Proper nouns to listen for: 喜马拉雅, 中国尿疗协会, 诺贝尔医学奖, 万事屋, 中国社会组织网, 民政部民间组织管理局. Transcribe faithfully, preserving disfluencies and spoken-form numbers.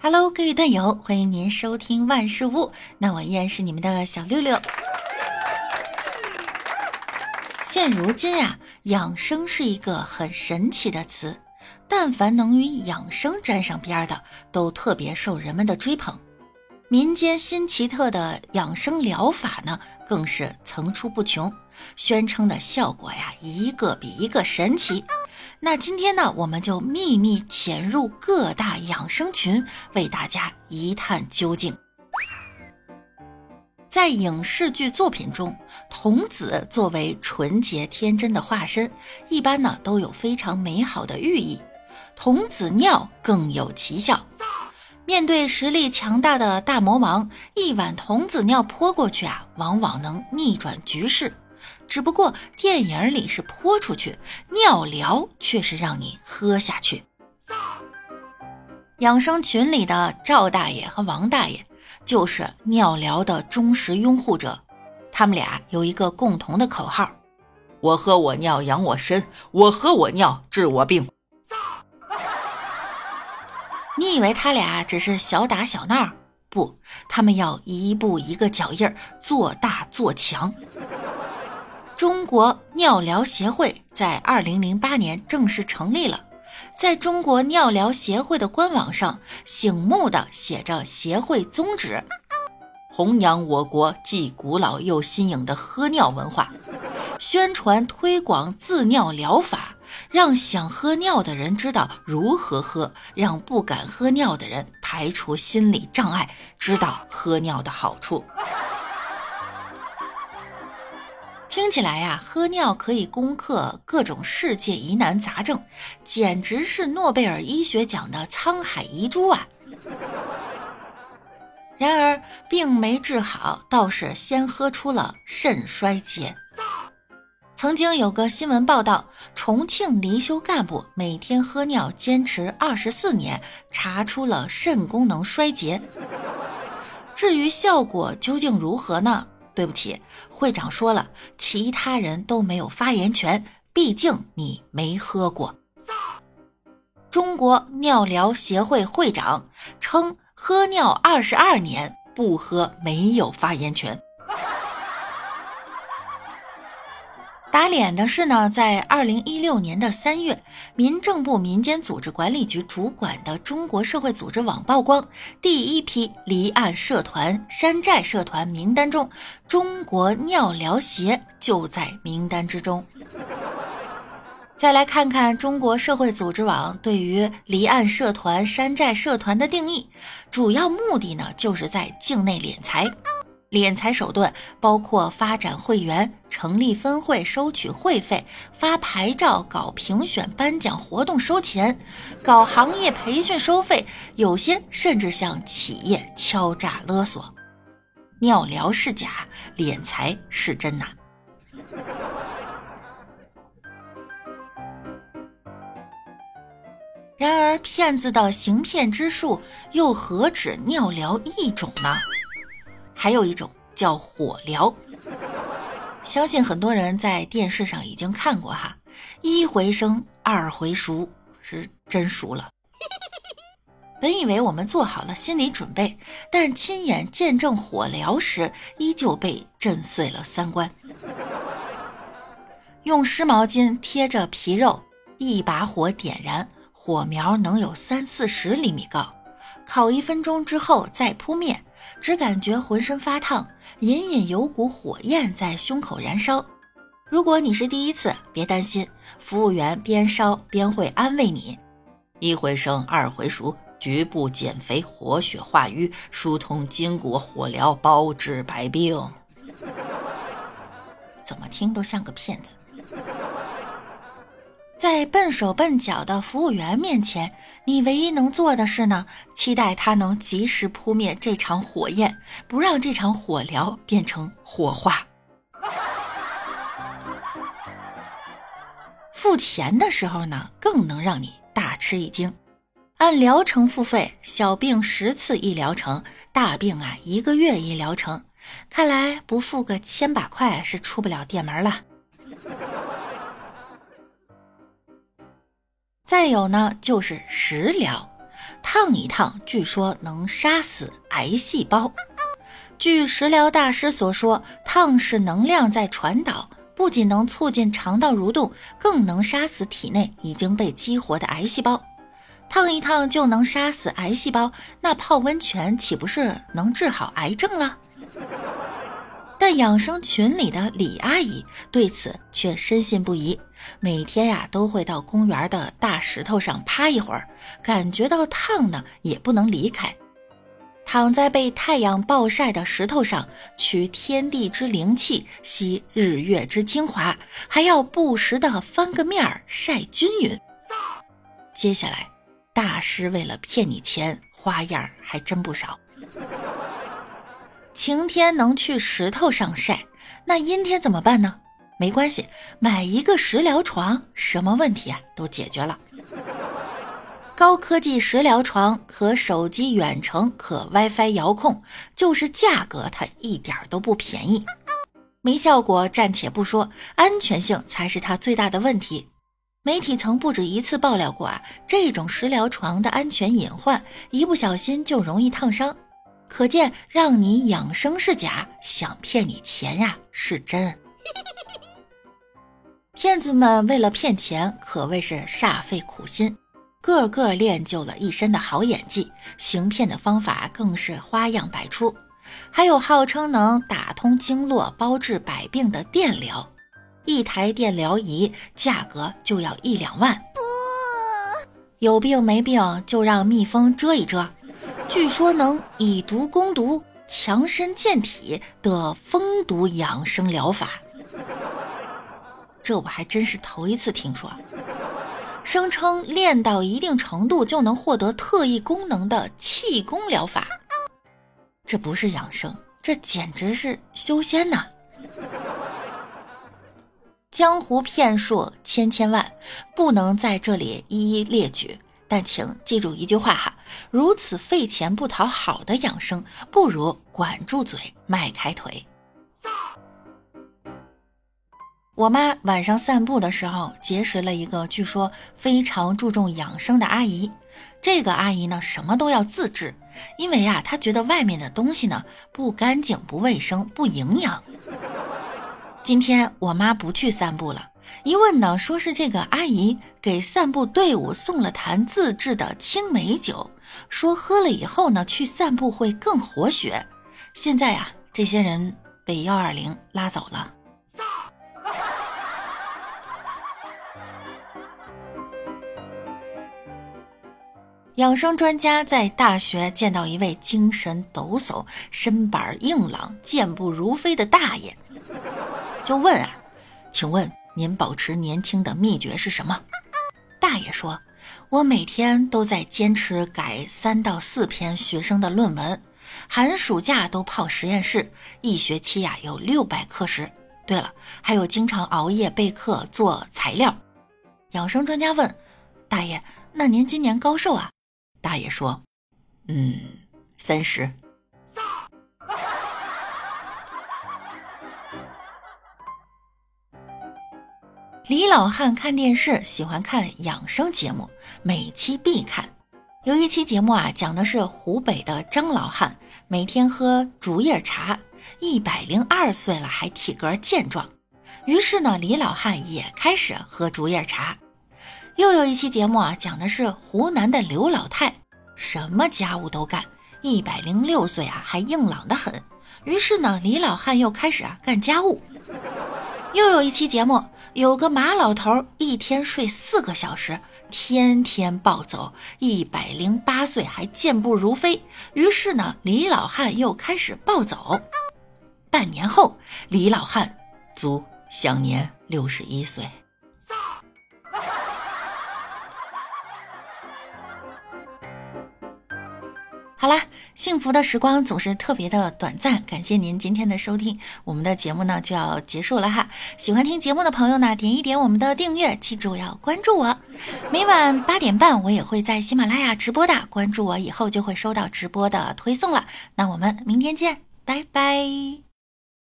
Hello， 各位段友，欢迎您收听万事屋，那我依然是你们的小六六。现如今啊，养生是一个很神奇的词，但凡能与养生沾上边的，都特别受人们的追捧。民间新奇特的养生疗法呢，更是层出不穷，宣称的效果呀，一个比一个神奇。那今天呢，我们就秘密潜入各大养生群，为大家一探究竟。在影视剧作品中，童子作为纯洁天真的化身，一般呢都有非常美好的寓意，童子尿更有奇效。面对实力强大的大魔王，一碗童子尿泼过去啊，往往能逆转局势。只不过电影里是泼出去，尿疗却是让你喝下去。养生群里的赵大爷和王大爷就是尿疗的忠实拥护者，他们俩有一个共同的口号：我喝我尿养我身，我喝我尿治我病。你以为他俩只是小打小闹？不，他们要一步一个脚印，做大做强。中国尿疗协会在二零零八年正式成立了，在中国尿疗协会的官网上醒目的写着协会宗旨：弘扬我国既古老又新颖的喝尿文化，宣传推广自尿疗法，让想喝尿的人知道如何喝，让不敢喝尿的人排除心理障碍，知道喝尿的好处。听起来呀、啊，喝尿可以攻克各种世界疑难杂症，简直是诺贝尔医学奖的沧海遗珠啊！然而，病没治好，倒是先喝出了肾衰竭。曾经有个新闻报道，重庆离休干部每天喝尿坚持二十四年，查出了肾功能衰竭。至于效果究竟如何呢？对不起，会长说了，其他人都没有发言权，毕竟你没喝过。中国尿疗协会会长称，喝尿二十二年，不喝没有发言权。打脸的是呢，在二零一六年的三月，民政部民间组织管理局主管的中国社会组织网曝光，第一批离岸社团、山寨社团名单中，中国尿疗协就在名单之中。再来看看中国社会组织网对于离岸社团、山寨社团的定义，主要目的呢，就是在境内敛财。敛财手段包括发展会员、成立分会收取会费、发牌照、搞评选颁奖活动收钱、搞行业培训收费，有些甚至向企业敲诈勒索。尿疗是假，敛财是真呐、啊。然而骗子的行骗之术又何止尿疗一种呢？还有一种叫火疗，相信很多人在电视上已经看过哈，一回生二回熟，是真熟了。本以为我们做好了心理准备，但亲眼见证火疗时，依旧被震碎了三观。用湿毛巾贴着皮肉，一把火点燃，火苗能有三四十厘米高，烤一分钟之后再扑灭，只感觉浑身发烫，隐隐有股火焰在胸口燃烧。如果你是第一次，别担心，服务员边烧边会安慰你：一回生二回熟，局部减肥，活血化瘀，疏通筋骨，火疗包治百病。怎么听都像个骗子。在笨手笨脚的服务员面前，你唯一能做的是呢，期待他能及时扑灭这场火焰，不让这场火疗变成火化。付钱的时候呢，更能让你大吃一惊。按疗程付费，小病十次一疗程，大病啊一个月一疗程。看来不付个千把块是出不了店门了。再有呢，就是食疗，烫一烫据说能杀死癌细胞。据食疗大师所说，烫是能量在传导，不仅能促进肠道蠕动，更能杀死体内已经被激活的癌细胞。烫一烫就能杀死癌细胞，那泡温泉岂不是能治好癌症了？但养生群里的李阿姨对此却深信不疑，每天呀、啊、都会到公园的大石头上趴一会儿，感觉到烫呢也不能离开。躺在被太阳暴晒的石头上，取天地之灵气，吸日月之精华，还要不时的翻个面晒均匀。接下来大师为了骗你钱，花样还真不少。晴天能去石头上晒，那阴天怎么办呢？没关系，买一个食疗床，什么问题啊都解决了。高科技食疗床可手机远程可 WiFi 遥控，就是价格它一点都不便宜。没效果暂且不说，安全性才是它最大的问题。媒体曾不止一次爆料过啊，这种食疗床的安全隐患，一不小心就容易烫伤。可见让你养生是假，想骗你钱呀、啊、是真。骗子们为了骗钱可谓是煞费苦心，个个练就了一身的好演技，行骗的方法更是花样百出，还有号称能打通经络包治百病的电疗，一台电疗仪价格就要一两万。有病没病就让蜜蜂蛰一蛰，据说能以毒攻毒、强身健体的蜂毒养生疗法，这我还真是头一次听说。声称练到一定程度就能获得特异功能的气功疗法，这不是养生，这简直是修仙呐！江湖骗术千千万，不能在这里一一列举。但请记住一句话哈，如此费钱不讨好的养生，不如管住嘴，迈开腿。我妈晚上散步的时候，结识了一个据说非常注重养生的阿姨。这个阿姨呢，什么都要自制，因为啊，她觉得外面的东西呢，不干净、不卫生、不营养。今天我妈不去散步了。一问呢，说是这个阿姨给散步队伍送了坛自制的青梅酒，说喝了以后呢，去散步会更活血。现在啊，这些人被一二零拉走了。养生专家在大学见到一位精神抖擞、身板硬朗、健步如飞的大爷，就问啊，请问您保持年轻的秘诀是什么？大爷说，我每天都在坚持改三到四篇学生的论文，寒暑假都泡实验室，一学期呀、啊、有六百课时。对了，还有经常熬夜备课做材料。养生专家问，大爷，那您今年高寿啊？大爷说，嗯，三十。李老汉看电视喜欢看养生节目，每期必看。有一期节目啊，讲的是湖北的张老汉每天喝竹叶茶，一百零二岁了还体格健壮。于是呢，李老汉也开始喝竹叶茶。又有一期节目啊，讲的是湖南的刘老太，什么家务都干，一百零六岁啊还硬朗得很。于是呢，李老汉又开始啊干家务。又有一期节目，有个马老头一天睡四个小时，天天暴走，一百零八岁还健步如飞。于是呢，李老汉又开始暴走。半年后，李老汉卒，享年六十一岁。好啦，幸福的时光总是特别的短暂，感谢您今天的收听，我们的节目呢就要结束了哈。喜欢听节目的朋友呢，点一点我们的订阅，记住要关注我。每晚八点半我也会在喜马拉雅直播的，关注我以后就会收到直播的推送了。那我们明天见，拜拜。